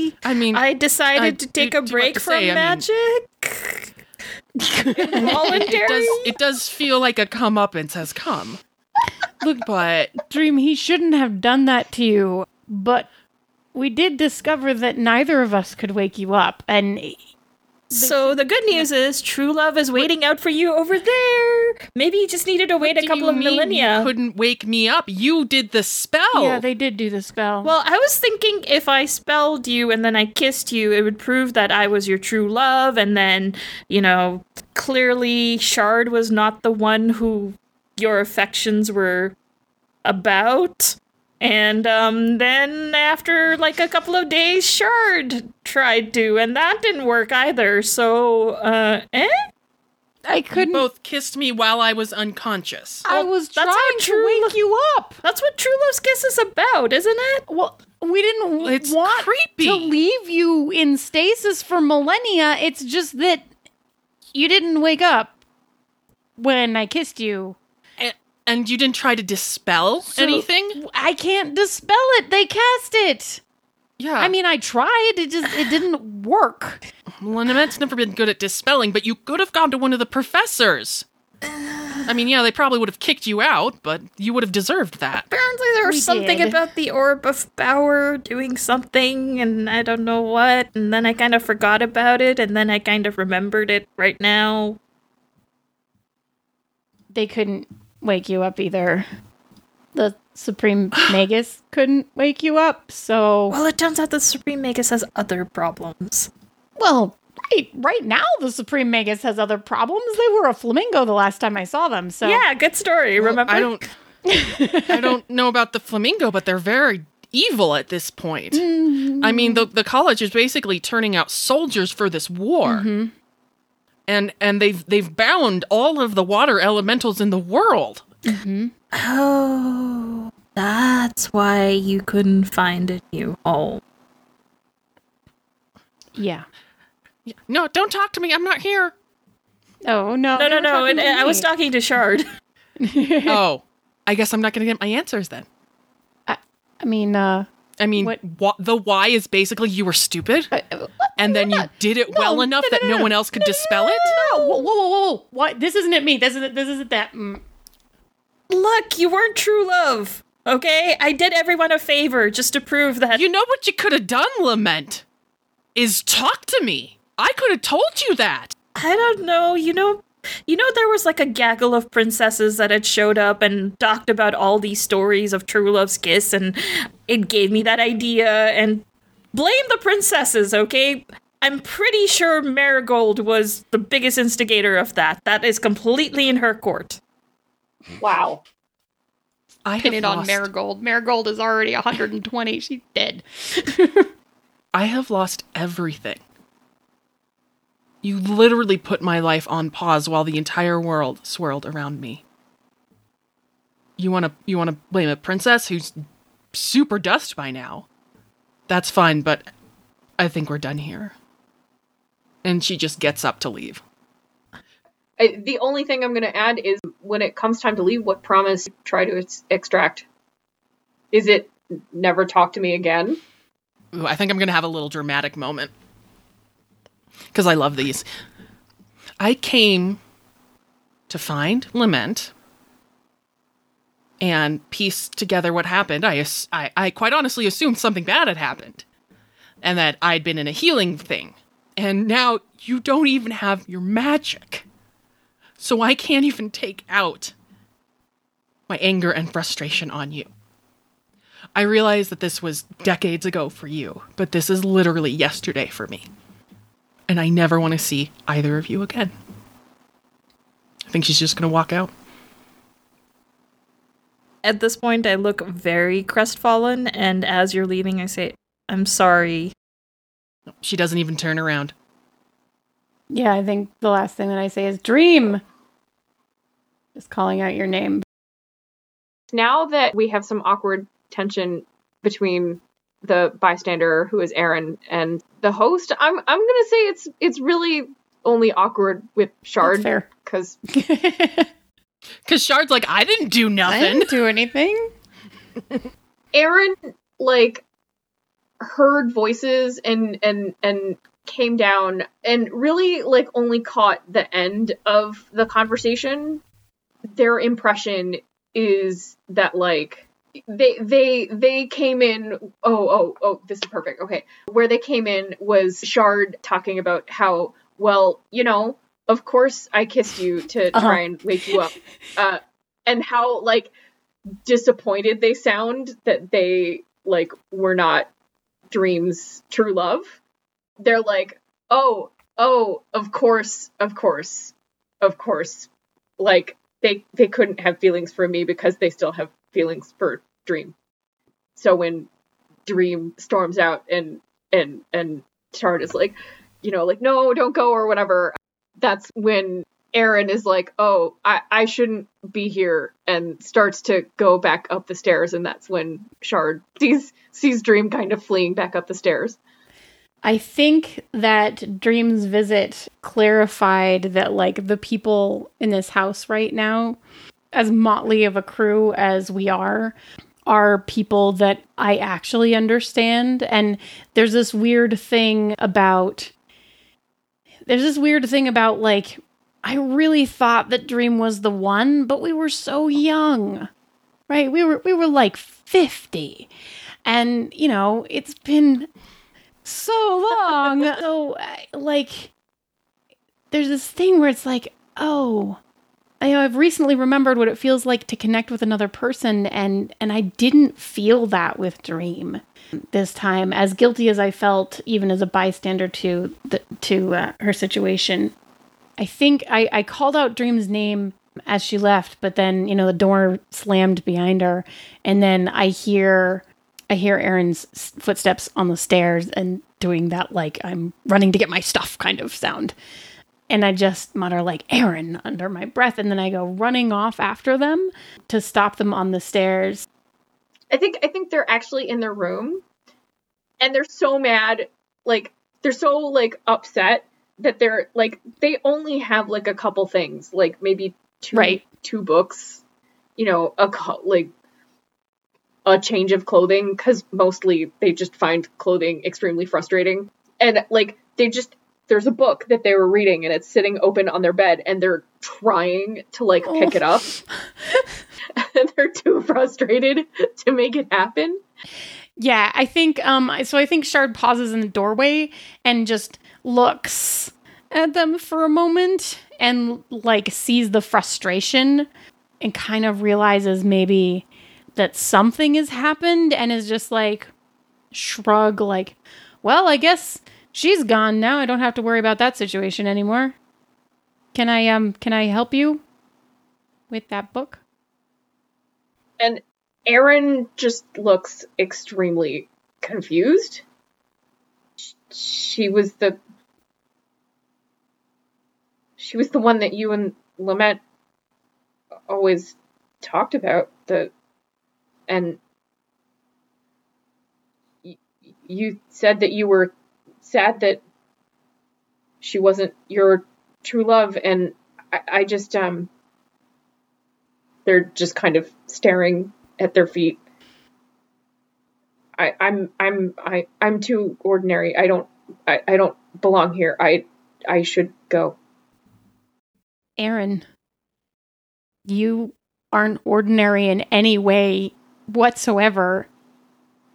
say. I mean, I decided I, to take do, a break from say, magic. I mean, Voluntary. It does, it does feel like a comeuppance has come. Look, but Dream, he shouldn't have done that to you. But we did discover that neither of us could wake you up, and. So the good news is true love is waiting out for you over there. Maybe you just needed to wait a couple of millennia. You couldn't wake me up. You did the spell. Yeah, they did do the spell. Well, I was thinking if I spelled you and then I kissed you, it would prove that I was your true love. And then, you know, clearly Shard was not the one who your affections were about. And um, then after, like, a couple of days, Shard tried to, and that didn't work either, so, uh, eh? I couldn't... You both kissed me while I was unconscious. I well, was trying to wake lo- you up! That's what True Love's kiss is about, isn't it? Well, we didn't it's want creepy. to leave you in stasis for millennia, it's just that you didn't wake up when I kissed you. And you didn't try to dispel so anything? I can't dispel it. They cast it. Yeah. I mean, I tried. It just it didn't work. Well, Lament's never been good at dispelling, but you could have gone to one of the professors. I mean, yeah, they probably would have kicked you out, but you would have deserved that. Apparently there was we something did. about the Orb of Power doing something, and I don't know what, and then I kind of forgot about it, and then I kind of remembered it right now. They couldn't wake you up either. The Supreme Magus couldn't wake you up, so... Well, it turns out the Supreme Magus has other problems. Well... Right, right now, the Supreme Magus has other problems. They were a flamingo the last time I saw them. So yeah, good story. Well, remember, I don't, I don't know about the flamingo, but they're very evil at this point. Mm-hmm. I mean, the the college is basically turning out soldiers for this war, mm-hmm. and and they've they've bound all of the water elementals in the world. Mm-hmm. Oh, that's why you couldn't find a new home. Yeah. No, don't talk to me. I'm not here. Oh, no. No, no, no. And, and I was talking to Shard. Oh, I guess I'm not going to get my answers then. I, I mean, uh... I mean, what? Wh- the why is basically you were stupid, uh, and then you did it no, well enough no, no, no, that no, no one else could no, dispel no, no, it? No, whoa, whoa, whoa, whoa. What? This isn't it me. This isn't, this isn't that. Mm. Look, you weren't true love, okay? I did everyone a favor just to prove that. You know what you could have done, Lament? Is talk to me. I could have told you that. I don't know. You know, you know, there was like a gaggle of princesses that had showed up and talked about all these stories of true love's kiss, and it gave me that idea. And blame the princesses, okay? I'm pretty sure Marigold was the biggest instigator of that. That is completely in her court. Wow. I Pin it lost. on Marigold. Marigold is already one hundred twenty. She's dead. I have lost everything. You literally put my life on pause while the entire world swirled around me. You want to you want to blame a princess who's super dust by now? That's fine, but I think we're done here. And she just gets up to leave. I, the only thing I'm going to add is when it comes time to leave, what promise you try to ex- extract? Is it never talk to me again? Ooh, I think I'm going to have a little dramatic moment. Because I love these. I came to find Lament and piece together what happened. I, I, I quite honestly assumed something bad had happened and that I'd been in a healing thing. And now you don't even have your magic. So I can't even take out my anger and frustration on you. I realize that this was decades ago for you, but this is literally yesterday for me. And I never want to see either of you again. I think she's just going to walk out. At this point, I look very crestfallen. And as you're leaving, I say, I'm sorry. She doesn't even turn around. Yeah, I think the last thing that I say is, Dream! Just calling out your name. Now that we have some awkward tension between the bystander, who is Aaron, and the host, I'm I'm gonna say it's it's really only awkward with Shard, because because Shard's like, I didn't do nothing, I didn't do anything. Aaron like heard voices and and and came down and really like only caught the end of the conversation. Their impression is that like. They they they came in, oh, oh, oh, this is perfect, okay. Where they came in was Shard talking about how, well, you know, of course I kissed you to uh-huh. try and wake you up. Uh, and how, like, disappointed they sound that they, like, were not Dream's true love. They're like, oh, oh, of course, of course, of course. Like, they they couldn't have feelings for me because they still have feelings for Dream. So when Dream storms out and and and Shard is like, you know, like, no, don't go or whatever, that's when Aaron is like, oh, I, I shouldn't be here, and starts to go back up the stairs, and that's when Shard sees sees Dream kind of fleeing back up the stairs. I think that Dream's visit clarified that, like, the people in this house right now as motley of a crew as we are, are people that I actually understand. And there's this weird thing about, there's this weird thing about like, I really thought that Dream was the one, but we were so young, right? We were, we were like fifty, and you know, it's been so long. So like, there's this thing where it's like, oh, I know I've recently remembered what it feels like to connect with another person, and and I didn't feel that with Dream this time, as guilty as I felt, even as a bystander to the, to uh, her situation. I think I, I called out Dream's name as she left, but then, you know, the door slammed behind her, and then I hear I hear Aaron's footsteps on the stairs and doing that, like, I'm running to get my stuff kind of sound. And I just mutter, like, Aaron, under my breath. And then I go running off after them to stop them on the stairs. I think I think they're actually in their room. And they're so mad. Like, they're so, like, upset that they're, like, they only have, like, a couple things. Like, maybe two, right. two books. You know, a co- like, a change of clothing. Because mostly they just find clothing extremely frustrating. And, like, they just... There's a book that they were reading and it's sitting open on their bed and they're trying to like oh. pick it up. And they're too frustrated to make it happen. Yeah, I think, um, so I think Shard pauses in the doorway and just looks at them for a moment and like sees the frustration and kind of realizes maybe that something has happened and is just like, shrug, like, well, I guess... She's gone now. I don't have to worry about that situation anymore. Can I um can I help you with that book? And Aaron just looks extremely confused. She was the She was the one that you and Lament always talked about, the and y- you said that you were sad that she wasn't your true love, and I, I just, um, they're just kind of staring at their feet. I, I'm, I'm, I, I'm too ordinary. I don't, I, I don't belong here. I, I should go. Aaron, you aren't ordinary in any way whatsoever.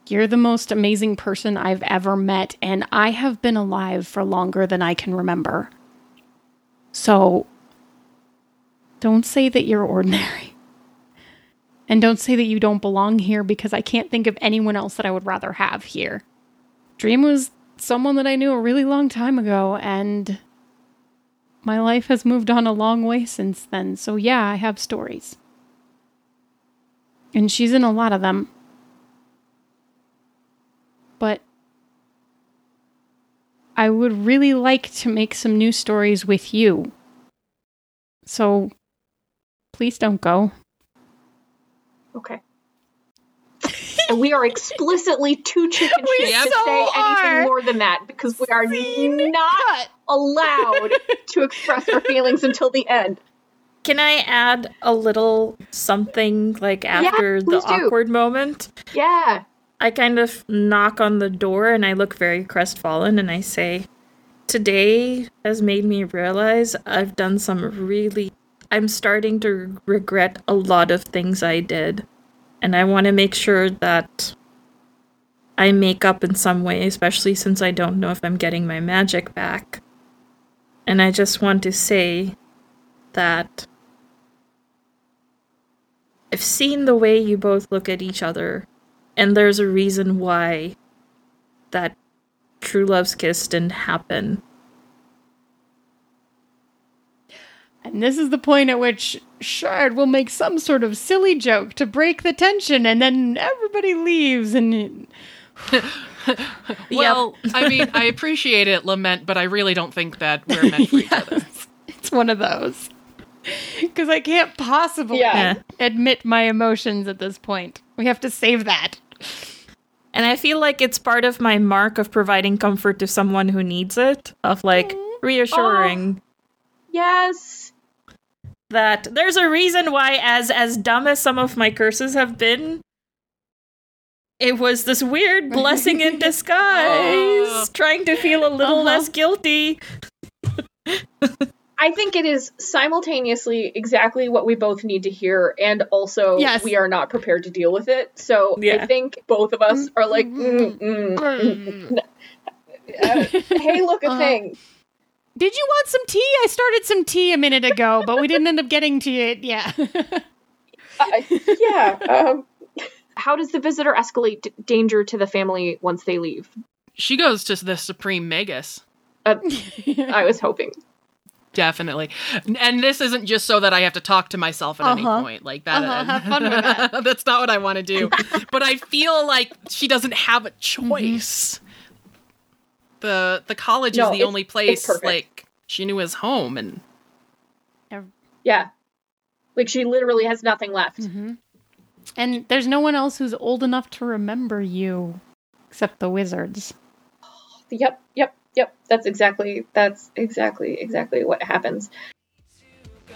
You're the most amazing person I've ever met, and I have been alive for longer than I can remember. So, don't say that you're ordinary. And don't say that you don't belong here, because I can't think of anyone else that I would rather have here. Dream was someone that I knew a really long time ago, and my life has moved on a long way since then. So yeah, I have stories. And she's in a lot of them. But I would really like to make some new stories with you. So please don't go. Okay. And we are explicitly too chicken shit to so say are. anything more than that, because we are Scene not cut. allowed to express our feelings until the end. Can I add a little something like after yeah, the do. awkward moment? Yeah. I kind of knock on the door and I look very crestfallen and I say, today has made me realize I've done some really, I'm starting to regret a lot of things I did. And I want to make sure that I make up in some way, especially since I don't know if I'm getting my magic back. And I just want to say that I've seen the way you both look at each other. And there's a reason why that true love's kiss didn't happen. And this is the point at which Shard will make some sort of silly joke to break the tension, and then everybody leaves. And well, I mean, I appreciate it, Lament, but I really don't think that we're meant for yes, each other. It's one of those. Because I can't possibly yeah. admit my emotions at this point. We have to save that. And I feel like it's part of my mark of providing comfort to someone who needs it, of like reassuring. Oh, yes. that there's a reason why, as as dumb as some of my curses have been, it was this weird blessing in disguise, oh. trying to feel a little uh-huh. less guilty. I think it is simultaneously exactly what we both need to hear, and also yes. we are not prepared to deal with it. So yeah. I think both of us are like, mm, mm, mm. uh, hey, look, a uh-huh. thing. Did you want some tea? I started some tea a minute ago, but we didn't end up getting to it. Yeah. uh, yeah. Um, how does the visitor escalate d- danger to the family once they leave? She goes to the Supreme Magus. Uh, I was hoping. Definitely. And this isn't just so that I have to talk to myself at uh-huh. any point. Like that. Uh-huh. Have fun with that. That's not what I want to do. But I feel like she doesn't have a choice. Mm-hmm. The the college no, is the only place like she knew as home, and yeah, like she literally has nothing left. Mm-hmm. And there's no one else who's old enough to remember you, except the wizards. Yep, yep, yep. That's exactly that's exactly exactly what happens. She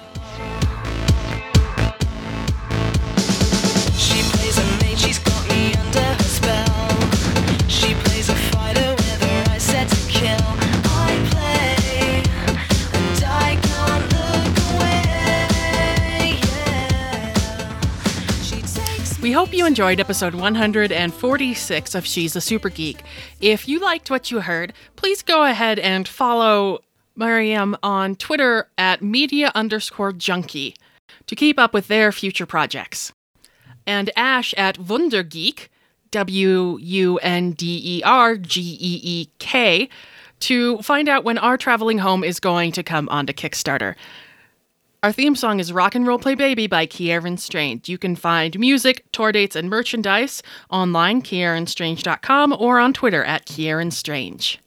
plays a maid. She's got me under her spell. She plays a fighter. Set to kill, I play, and I can't look away, yeah. She takes we hope you enjoyed episode one forty-six of She's a Super Geek. If you liked what you heard, please go ahead and follow Miriam on Twitter at media underscore junkie to keep up with their future projects. And Ash at Wundergeek, W U N D E R G E E K, to find out when Our Traveling Home is going to come onto Kickstarter. Our theme song is Rock and Roll Play Baby by Kieran Strange. You can find music, tour dates, and merchandise online, kieran strange dot com, or on Twitter at Kieran Strange.